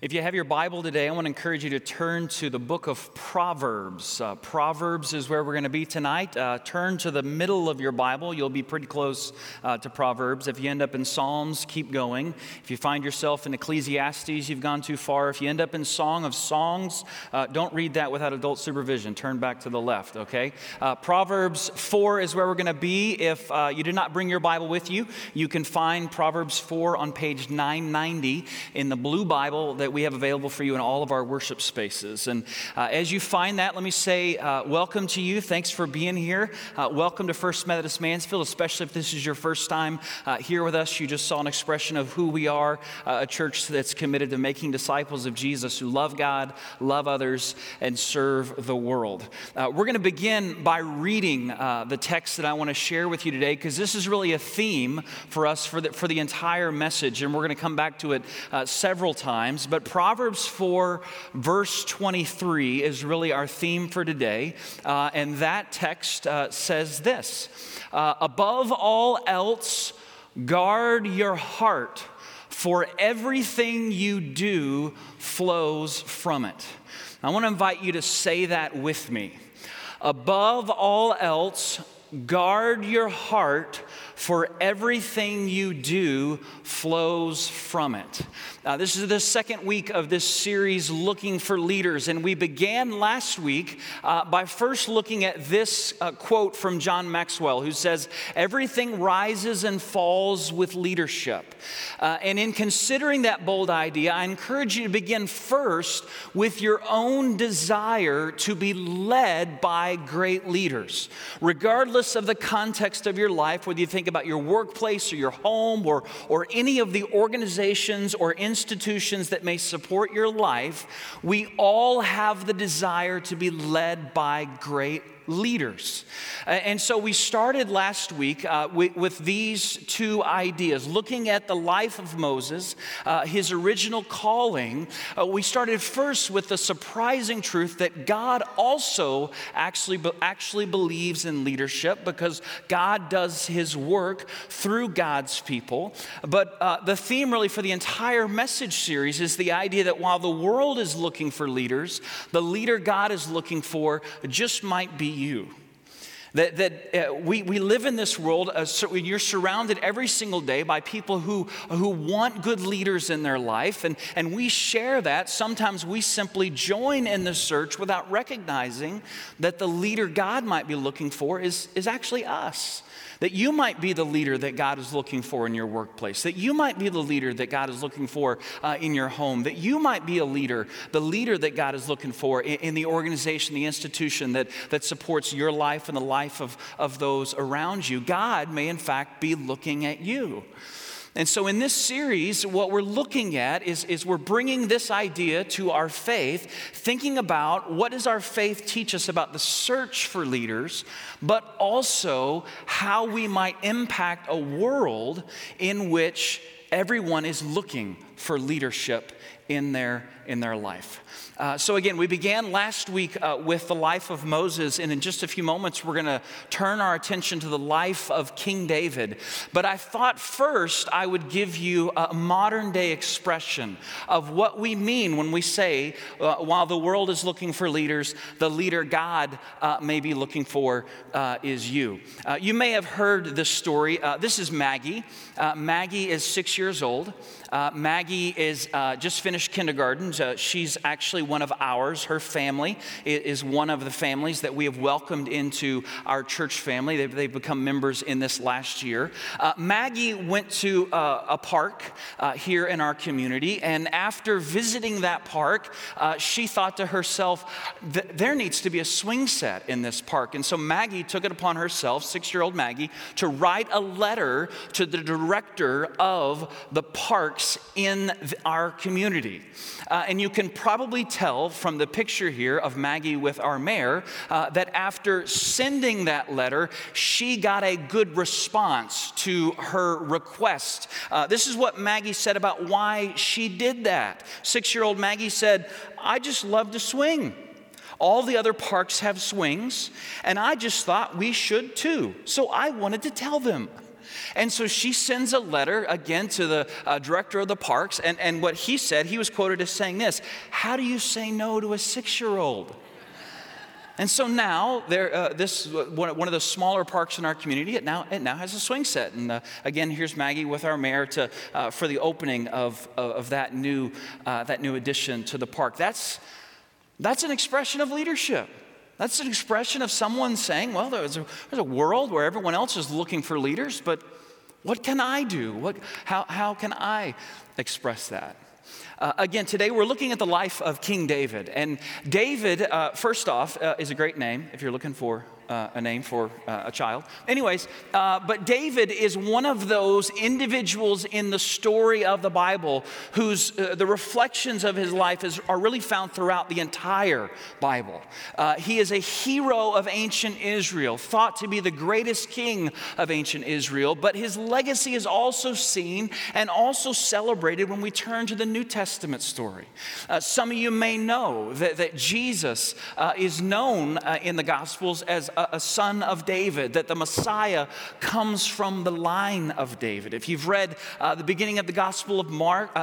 If you have your Bible today, I want to encourage you to turn to the book of Proverbs. Proverbs is where we're going to be tonight. Turn to the middle of your Bible. You'll be pretty close to Proverbs. If you end up in Psalms, keep going. If you find yourself in Ecclesiastes, you've gone too far. If you end up in Song of Songs, don't read that without adult supervision. Turn back to the left, okay? Proverbs 4 is where we're going to be. If you did not bring your Bible with you, you can find Proverbs 4 on page 990 in the blue Bible that we have available for you in all of our worship spaces. And as you find that, let me say welcome to you. Thanks for being here. Welcome to First Methodist Mansfield, especially if this is your first time here with us. You just saw an expression of who we are, a church that's committed to making disciples of Jesus who love God, love others, and serve the world. We're going to begin by reading the text that I want to share with you today, because this is really a theme for us for the entire message, and we're going to come back to it several times. But Proverbs 4, verse 23 is really our theme for today. And that text says this, above all else, guard your heart, for everything you do flows from it. I want to invite you to say that with me. Above all else, guard your heart, for everything you do flows from it. This is the second week of this series, Looking for Leaders, and we began last week by first looking at this quote from John Maxwell, who says, everything rises and falls with leadership. And in considering that bold idea, I encourage you to begin first with your own desire to be led by great leaders. Regardless of the context of your life, whether you think about your workplace or your home or any of the organizations or institutions that may support your life, we all have the desire to be led by great leaders. And so we started last week with these two ideas. Looking at the life of Moses, his original calling, we started first with the surprising truth that God also actually believes in leadership, because God does his work through God's people. But the theme really for the entire message series is the idea that while the world is looking for leaders, the leader God is looking for just might be you. That we live in this world, so you're surrounded every single day by people who want good leaders in their life, and we share that. Sometimes we simply join in the search without recognizing that the leader God might be looking for is actually us. That you might be the leader that God is looking for in your workplace. That you might be the leader that God is looking for in your home. That you might be the leader that God is looking for in the organization, the institution that supports your life and the life of those around you. God may, in fact, be looking at you. And so in this series, what we're looking at is we're bringing this idea to our faith, thinking about what does our faith teach us about the search for leaders, but also how we might impact a world in which everyone is looking for leadership in their life. So again, we began last week with the life of Moses, and in just a few moments, we're going to turn our attention to the life of King David. But I thought first I would give you a modern-day expression of what we mean when we say, while the world is looking for leaders, the leader God may be looking for is you. You may have heard this story. This is Maggie. Maggie is 6 years old. Maggie is just finished kindergarten. She's actually one of ours. Her family is one of the families that we have welcomed into our church family. They've become members in this last year. Maggie went to a park here in our community, and after visiting that park, she thought to herself, there needs to be a swing set in this park. And so Maggie took it upon herself, 6-year-old Maggie, to write a letter to the director of the parks in our community. And you can probably tell from the picture here of Maggie with our mayor that after sending that letter, she got a good response to her request. This is what Maggie said about why she did that. 6-year-old Maggie said, I just love to swing. All the other parks have swings, and I just thought we should too. So I wanted to tell them. And so she sends a letter again to the director of the parks, and what he said, he was quoted as saying this: how do you say no to a 6-year-old? And so now, one of the smaller parks in our community, it now has a swing set. And again, here's Maggie with our mayor for the opening of that new addition to the park. That's an expression of leadership. That's an expression of someone saying, well, there's a world where everyone else is looking for leaders, but what can I do? How can I express that? Again, today we're looking at the life of King David. And David, first off, is a great name if you're looking for a name for a child. Anyways, but David is one of those individuals in the story of the Bible whose the reflections of his life are really found throughout the entire Bible. He is a hero of ancient Israel, thought to be the greatest king of ancient Israel, but his legacy is also seen and also celebrated when we turn to the New Testament story. Some of you may know that Jesus is known in the Gospels as a son of David, that the Messiah comes from the line of David. If you've read the beginning of the Gospel of Mark,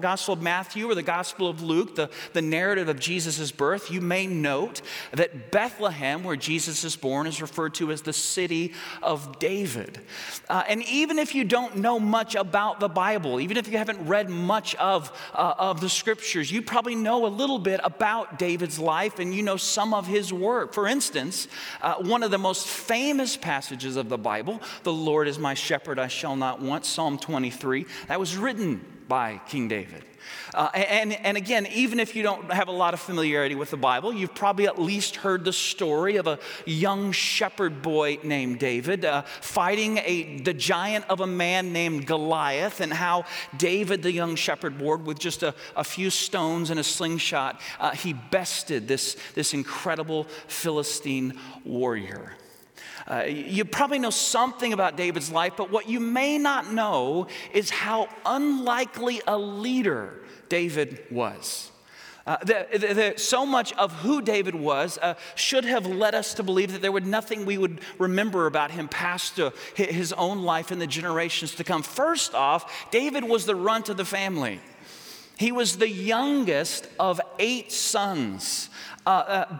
Gospel of Matthew, or the Gospel of Luke, the narrative of Jesus' birth, you may note that Bethlehem, where Jesus is born, is referred to as the city of David. And even if you don't know much about the Bible, even if you haven't read much of the scriptures, you probably know a little bit about David's life, and you know some of his work. For instance, one of the most famous passages of the Bible, "The Lord is my shepherd, I shall not want," Psalm 23, that was written by King David. And again, even if you don't have a lot of familiarity with the Bible, you've probably at least heard the story of a young shepherd boy named David fighting the giant of a man named Goliath, and how David, the young shepherd boy, with just a few stones and a slingshot, he bested this incredible Philistine warrior. You probably know something about David's life, but what you may not know is how unlikely a leader David was. So much of who David was should have led us to believe that there would nothing we would remember about him past his own life and the generations to come. First off, David was the runt of the family. He was the youngest of 8 sons,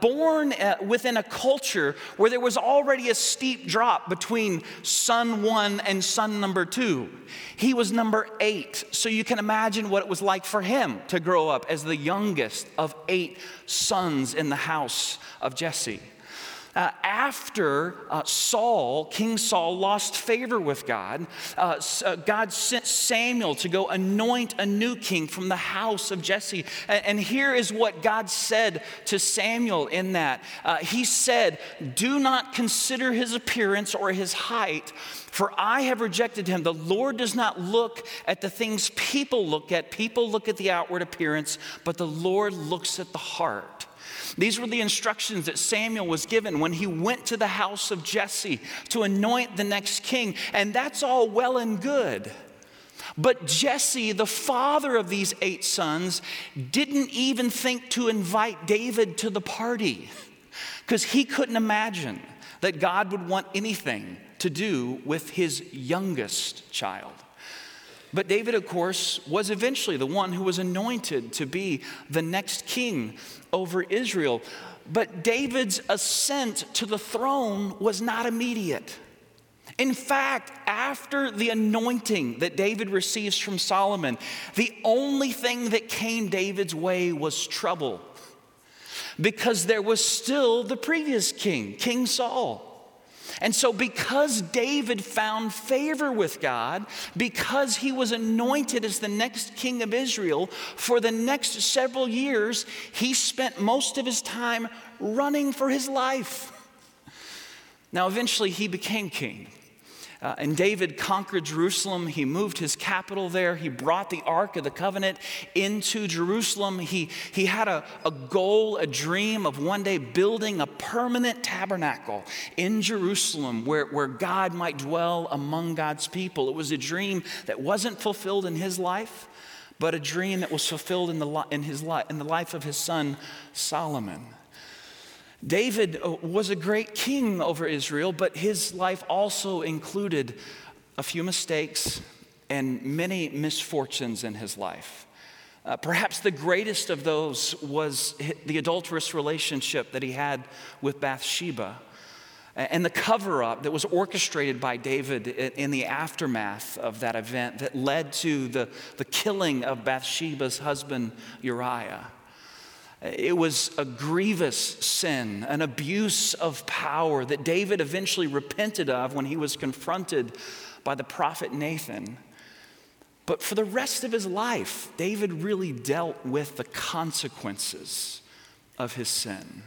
born within a culture where there was already a steep drop between son 1 and son number 2. He was number 8, so you can imagine what it was like for him to grow up as the youngest of 8 sons in the house of Jesse. After Saul, King Saul, lost favor with God, God sent Samuel to go anoint a new king from the house of Jesse. And here is what God said to Samuel in that. He said, "Do not consider his appearance or his height, for I have rejected him. The Lord does not look at the things people look at. People look at the outward appearance, but the Lord looks at the heart." These were the instructions that Samuel was given when he went to the house of Jesse to anoint the next king. And that's all well and good. But Jesse, the father of these 8 sons, didn't even think to invite David to the party, because he couldn't imagine that God would want anything to do with his youngest child. But David, of course, was eventually the one who was anointed to be the next king over Israel. But David's ascent to the throne was not immediate. In fact, after the anointing that David receives from Solomon, the only thing that came David's way was trouble, because there was still the previous king, King Saul. And so because David found favor with God, because he was anointed as the next king of Israel, for the next several years, he spent most of his time running for his life. Now, eventually he became king. And David conquered Jerusalem. He moved his capital there. He brought the Ark of the Covenant into Jerusalem. He had a goal, a dream of one day building a permanent tabernacle in Jerusalem where God might dwell among God's people. It was a dream that wasn't fulfilled in his life, but a dream that was fulfilled in the life of his son Solomon. David was a great king over Israel, but his life also included a few mistakes, and many misfortunes in his life. Perhaps the greatest of those was the adulterous relationship that he had with Bathsheba, and the cover-up that was orchestrated by David in the aftermath of that event that led to the killing of Bathsheba's husband, Uriah. It was a grievous sin, an abuse of power that David eventually repented of when he was confronted by the prophet Nathan. But for the rest of his life, David really dealt with the consequences of his sin.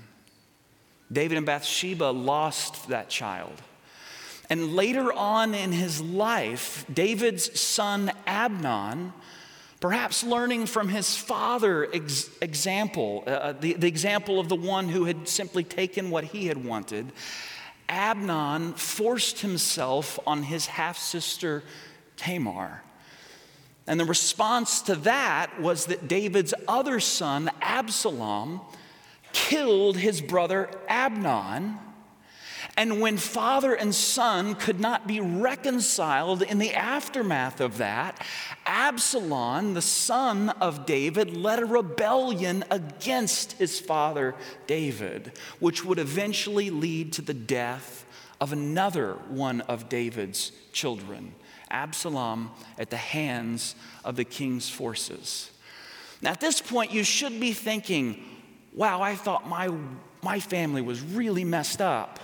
David and Bathsheba lost that child. And later on in his life, David's son Amnon, perhaps learning from his father's example, the example of the one who had simply taken what he had wanted, Amnon forced himself on his half-sister Tamar. And the response to that was that David's other son, Absalom, killed his brother Amnon. And when father and son could not be reconciled in the aftermath of that, Absalom, the son of David, led a rebellion against his father David, which would eventually lead to the death of another one of David's children, Absalom, at the hands of the king's forces. Now, at this point, you should be thinking, wow, I thought my family was really messed up.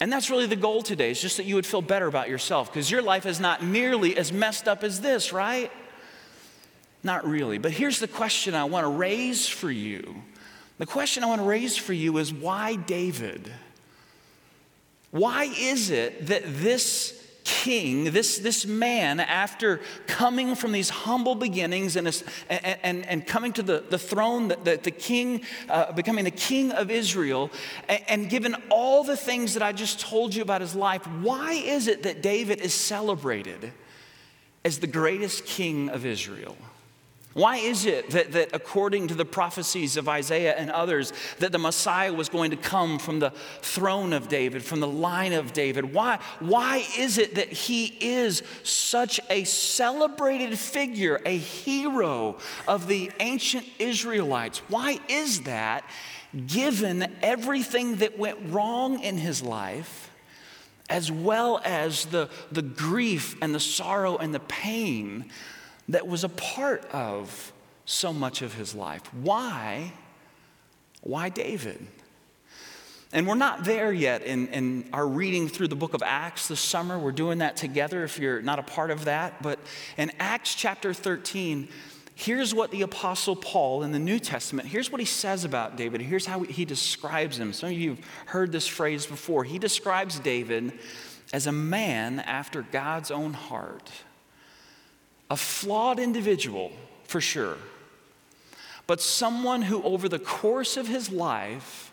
And that's really the goal today, is just that you would feel better about yourself, because your life is not nearly as messed up as this, right? Not really. But here's the question I want to raise for you. The question I want to raise for you is, why David? Why is it that this king, this man, after coming from these humble beginnings and coming to the throne, the king, becoming the king of Israel, and given all the things that I just told you about his life, why is it that David is celebrated as the greatest king of Israel? Why is it that according to the prophecies of Isaiah and others, that the Messiah was going to come from the throne of David, from the line of David? Why is it that he is such a celebrated figure, a hero of the ancient Israelites? Why is that, given everything that went wrong in his life, as well as the grief and the sorrow and the pain that was a part of so much of his life? Why David? And we're not there yet in our reading through the book of Acts this summer. We're doing that together if you're not a part of that. But in Acts chapter 13, here's what the Apostle Paul in the New Testament, here's what he says about David. Here's how he describes him. Some of you have heard this phrase before. He describes David as a man after God's own heart. A flawed individual, for sure, but someone who over the course of his life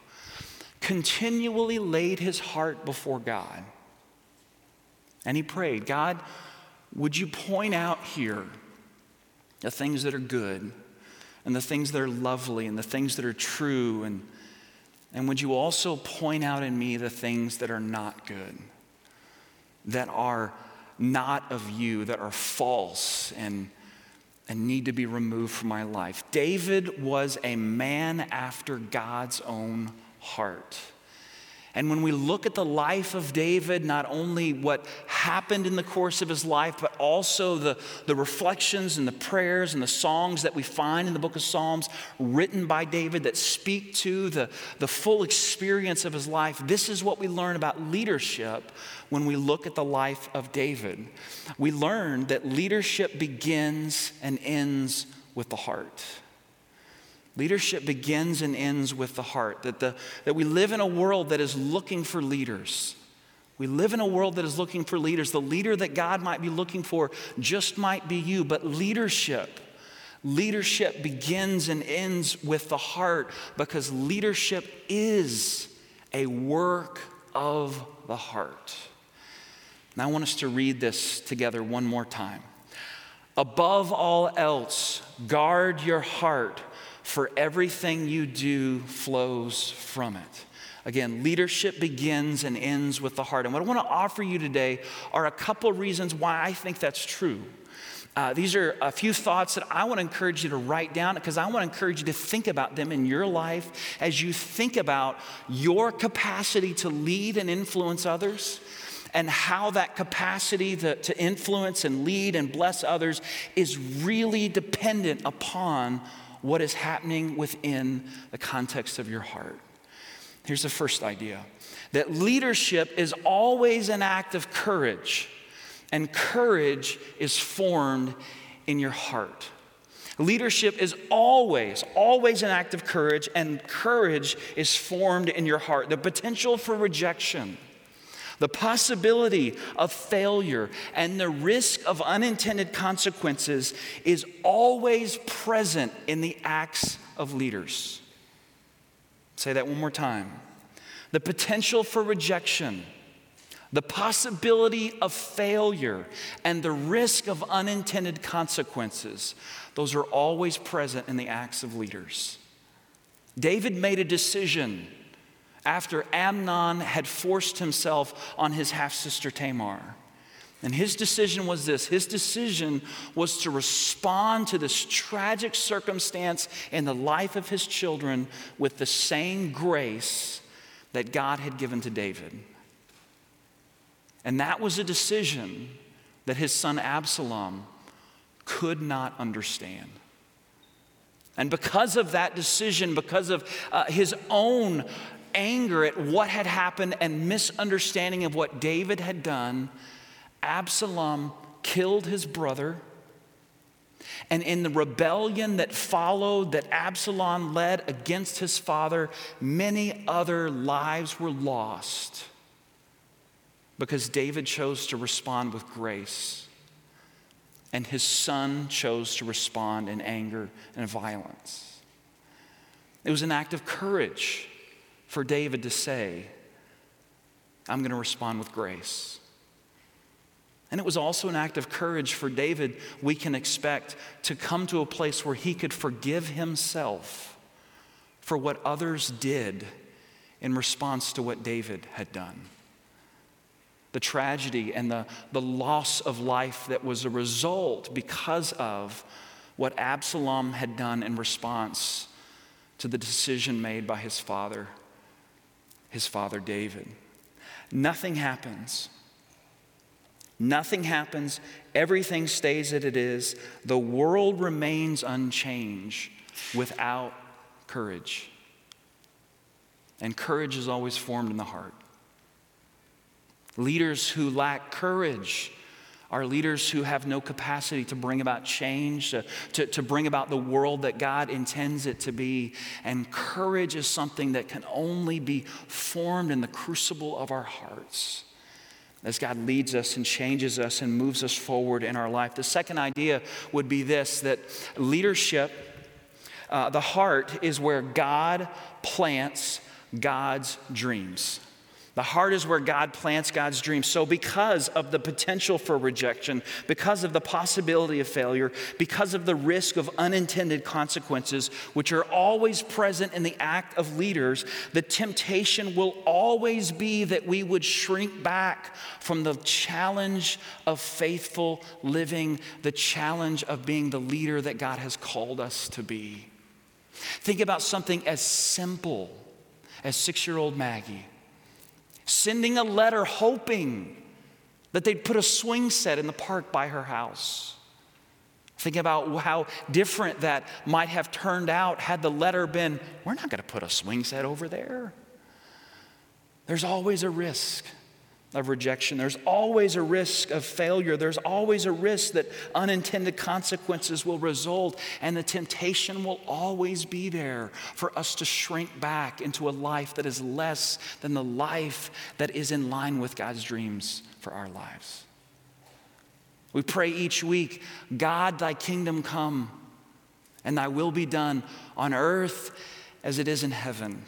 continually laid his heart before God. And he prayed, God, would you point out here the things that are good and the things that are lovely and the things that are true, and would you also point out in me the things that are not good, that are not of you, that are false and need to be removed from my life. David was a man after God's own heart. And when we look at the life of David, not only what happened in the course of his life, but also the reflections and the prayers and the songs that we find in the book of Psalms written by David that speak to the full experience of his life, this is what we learn about leadership when we look at the life of David. We learn that leadership begins and ends with the heart. Leadership begins and ends with the heart, that we live in a world that is looking for leaders. We live in a world that is looking for leaders. The leader that God might be looking for just might be you, but leadership begins and ends with the heart, because leadership is a work of the heart. And I want us to read this together one more time. Above all else, guard your heart, for everything you do flows from it. Again, leadership begins and ends with the heart. And what I want to offer you today are a couple reasons why I think that's true. These are a few thoughts that I want to encourage you to write down, because I want to encourage you to think about them in your life as you think about your capacity to lead and influence others, and how that capacity to influence and lead and bless others is really dependent upon what is happening within the context of your heart. Here's the first idea: that leadership is always an act of courage, and courage is formed in your heart. Leadership is always an act of courage, and courage is formed in your heart. The potential for rejection, the possibility of failure, and the risk of unintended consequences is always present in the acts of leaders. Say that one more time. The potential for rejection, the possibility of failure, and the risk of unintended consequences, those are always present in the acts of leaders. David made a decision after Amnon had forced himself on his half-sister Tamar. And his decision was this. His decision was to respond to this tragic circumstance in the life of his children with the same grace that God had given to David. And that was a decision that his son Absalom could not understand. And because of that decision, because of his own anger at what had happened and misunderstanding of what David had done, Absalom killed his brother. And in the rebellion that followed, that Absalom led against his father, many other lives were lost because David chose to respond with grace, and his son chose to respond in anger and violence. It was an act of courage for David to say, I'm going to respond with grace. And it was also an act of courage for David, we can expect, to come to a place where he could forgive himself for what others did in response to what David had done. The tragedy and the loss of life that was a result because of what Absalom had done in response to the decision made by his father David. Nothing happens. Nothing happens. Everything stays as it is. The world remains unchanged without courage. And courage is always formed in the heart. Leaders who lack courage are leaders who have no capacity to bring about change, to bring about the world that God intends it to be. And courage is something that can only be formed in the crucible of our hearts as God leads us and changes us and moves us forward in our life. The second idea would be this, that leadership, the heart is where God plants God's dreams. The heart is where God plants God's dreams. So because of the potential for rejection, because of the possibility of failure, because of the risk of unintended consequences, which are always present in the act of leaders, the temptation will always be that we would shrink back from the challenge of faithful living, the challenge of being the leader that God has called us to be. Think about something as simple as 6-year-old Maggie sending a letter hoping that they'd put a swing set in the park by her house. Think about how different that might have turned out had the letter been, we're not going to put a swing set over there. There's always a risk of rejection. There's always a risk of failure. There's always a risk that unintended consequences will result, and the temptation will always be there for us to shrink back into a life that is less than the life that is in line with God's dreams for our lives. We pray each week, God, thy kingdom come, and thy will be done on earth as it is in heaven.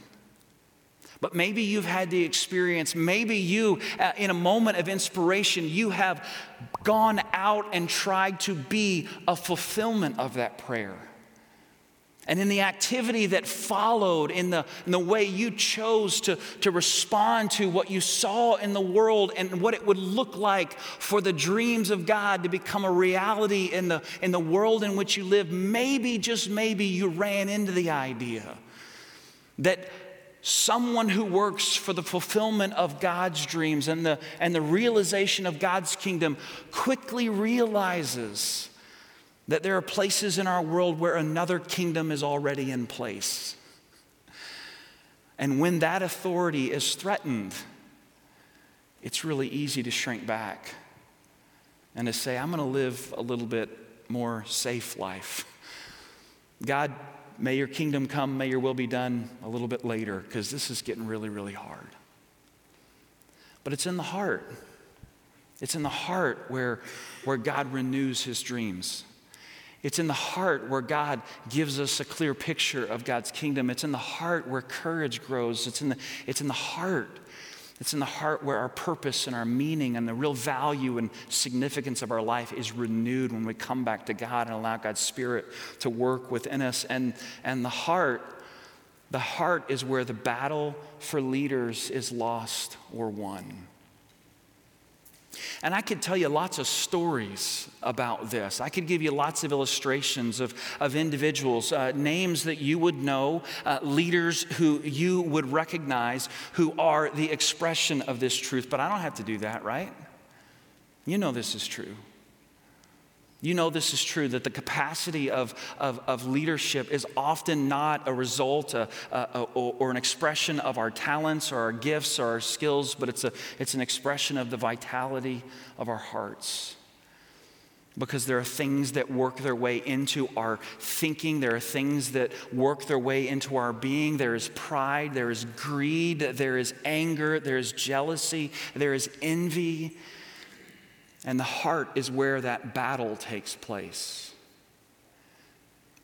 But maybe you've had the experience, maybe you, in a moment of inspiration, you have gone out and tried to be a fulfillment of that prayer. And in the activity that followed, in the way you chose to respond to what you saw in the world and what it would look like for the dreams of God to become a reality in the world in which you live, maybe, just maybe, you ran into the idea that someone who works for the fulfillment of God's dreams and the realization of God's kingdom quickly realizes that there are places in our world where another kingdom is already in place. And when that authority is threatened, it's really easy to shrink back and to say, I'm going to live a little bit more safe life. God, may your kingdom come, may your will be done a little bit later, because this is getting really, really hard. But it's in the heart. It's in the heart where God renews his dreams. It's in the heart where God gives us a clear picture of God's kingdom. It's in the heart where courage grows. It's in the heart. It's in the heart where our purpose and our meaning and the real value and significance of our life is renewed when we come back to God and allow God's Spirit to work within us. And the heart is where the battle for leaders is lost or won. And I could tell you lots of stories about this. I could give you lots of illustrations of individuals, names that you would know, leaders who you would recognize who are the expression of this truth. But I don't have to do that, right? You know this is true. You know this is true, that the capacity of leadership is often not a result or an expression of our talents or our gifts or our skills, but it's an expression of the vitality of our hearts. Because there are things that work their way into our thinking. There are things that work their way into our being. There is pride. There is greed. There is anger. There is jealousy. There is envy. And the heart is where that battle takes place.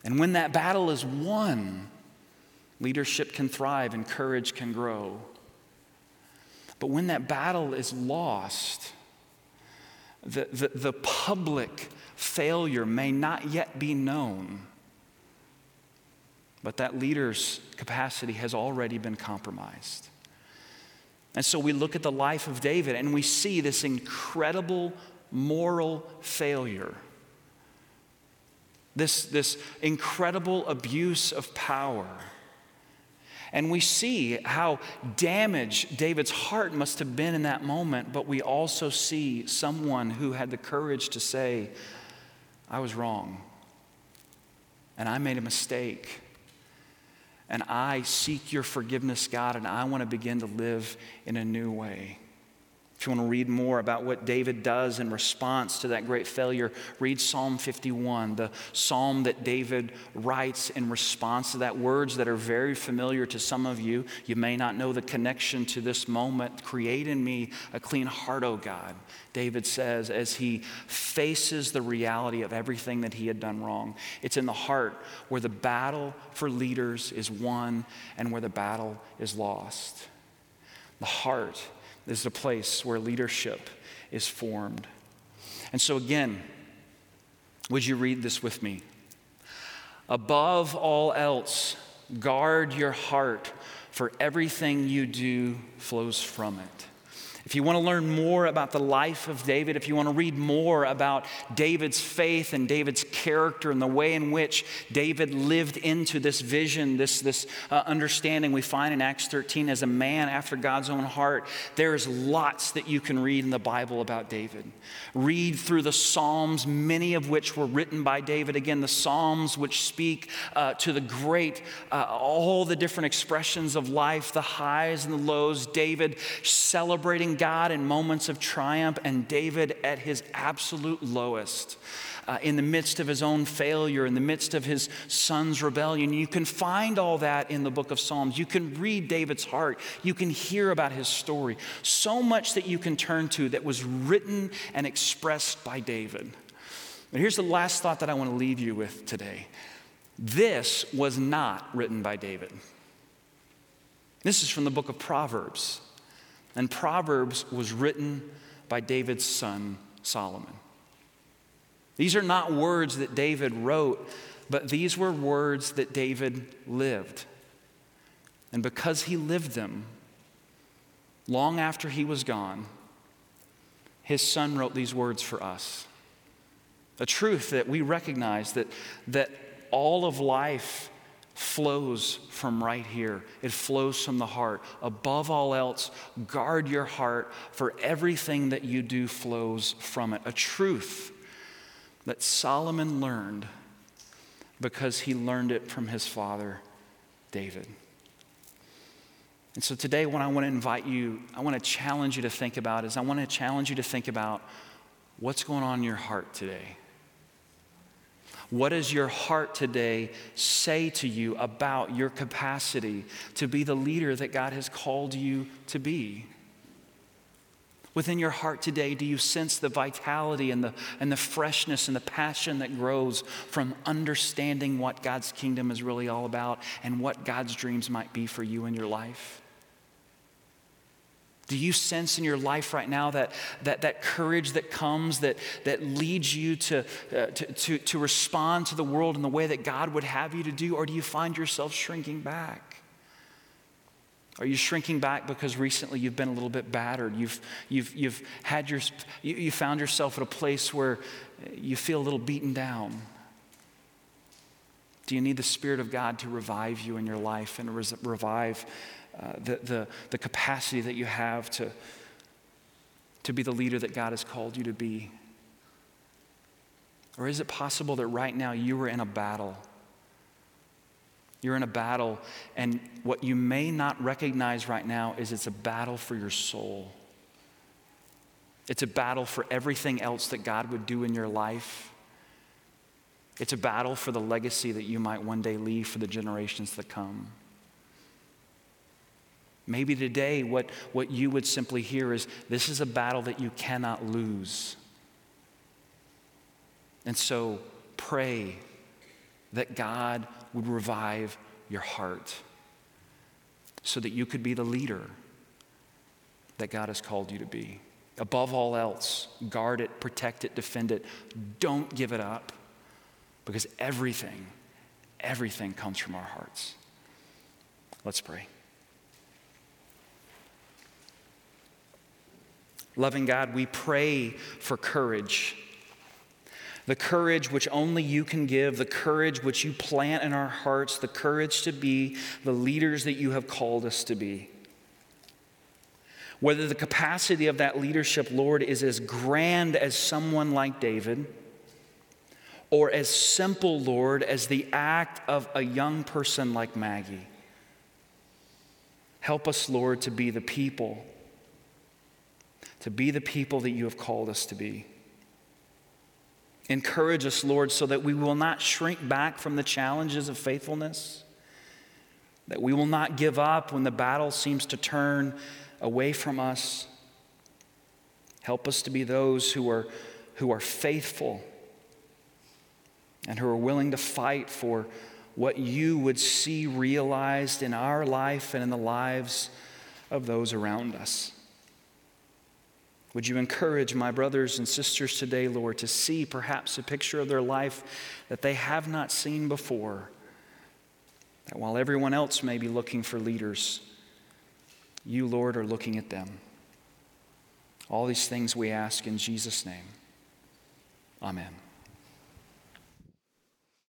And when that battle is won, leadership can thrive and courage can grow. But when that battle is lost, the public failure may not yet be known, but that leader's capacity has already been compromised. And so we look at the life of David and we see this incredible moral failure, this incredible abuse of power. And we see how damaged David's heart must have been in that moment, but we also see someone who had the courage to say, I was wrong, and I made a mistake. And I seek your forgiveness, God, and I want to begin to live in a new way. If you want to read more about what David does in response to that great failure, read Psalm 51, the psalm that David writes in response to that, words that are very familiar to some of you. You may not know the connection to this moment. Create in me a clean heart, O God, David says, as he faces the reality of everything that he had done wrong. It's in the heart where the battle for leaders is won and where the battle is lost. The heart is the place where leadership is formed. And so again, would you read this with me? Above all else, guard your heart, for everything you do flows from it. If you want to learn more about the life of David, if you want to read more about David's faith and David's character and the way in which David lived into this vision, this understanding we find in Acts 13 as a man after God's own heart, there's lots that you can read in the Bible about David. Read through the Psalms, many of which were written by David. Again, the Psalms which speak to the great, all the different expressions of life, the highs and the lows, David celebrating God in moments of triumph, and David at his absolute lowest, in the midst of his own failure, in the midst of his son's rebellion. You can find all that in the book of Psalms. You can read David's heart. You can hear about his story. So much that you can turn to that was written and expressed by David. But here's the last thought that I want to leave you with today. This was not written by David. This is from the book of Proverbs. And Proverbs was written by David's son, Solomon. These are not words that David wrote, but these were words that David lived. And because he lived them, long after he was gone, his son wrote these words for us. A truth that we recognize, that all of life flows from right here. It flows from the heart. Above all else, guard your heart, for everything that you do flows from it. A truth that Solomon learned because he learned it from his father, David. And so today what I want to invite you, I want to challenge you to think about is what's going on in your heart today. What does your heart today say to you about your capacity to be the leader that God has called you to be? Within your heart today, do you sense the vitality and the freshness and the passion that grows from understanding what God's kingdom is really all about and what God's dreams might be for you in your life? Do you sense in your life right now that courage that comes, that leads you to respond to the world in the way that God would have you to do? Or do you find yourself shrinking back? Are you shrinking back because recently you've been a little bit battered? You found yourself at a place where you feel a little beaten down. Do you need the Spirit of God to revive you in your life and revive the capacity that you have to be the leader that God has called you to be? Or is it possible that right now you are in a battle? You're in a battle, and what you may not recognize right now is it's a battle for your soul. It's a battle for everything else that God would do in your life. It's a battle for the legacy that you might one day leave for the generations that come. Maybe today what you would simply hear is, this is a battle that you cannot lose. And so pray that God would revive your heart so that you could be the leader that God has called you to be. Above all else, guard it, protect it, defend it. Don't give it up, because everything comes from our hearts. Let's pray. Loving God, we pray for courage. The courage which only you can give, the courage which you plant in our hearts, the courage to be the leaders that you have called us to be. Whether the capacity of that leadership, Lord, is as grand as someone like David, or as simple, Lord, as the act of a young person like Maggie. Help us, Lord, to be the people that you have called us to be. Encourage us, Lord, so that we will not shrink back from the challenges of faithfulness, that we will not give up when the battle seems to turn away from us. Help us to be those who are faithful and who are willing to fight for what you would see realized in our life and in the lives of those around us. Would you encourage my brothers and sisters today, Lord, to see perhaps a picture of their life that they have not seen before? That while everyone else may be looking for leaders, you, Lord, are looking at them. All these things we ask in Jesus' name. Amen.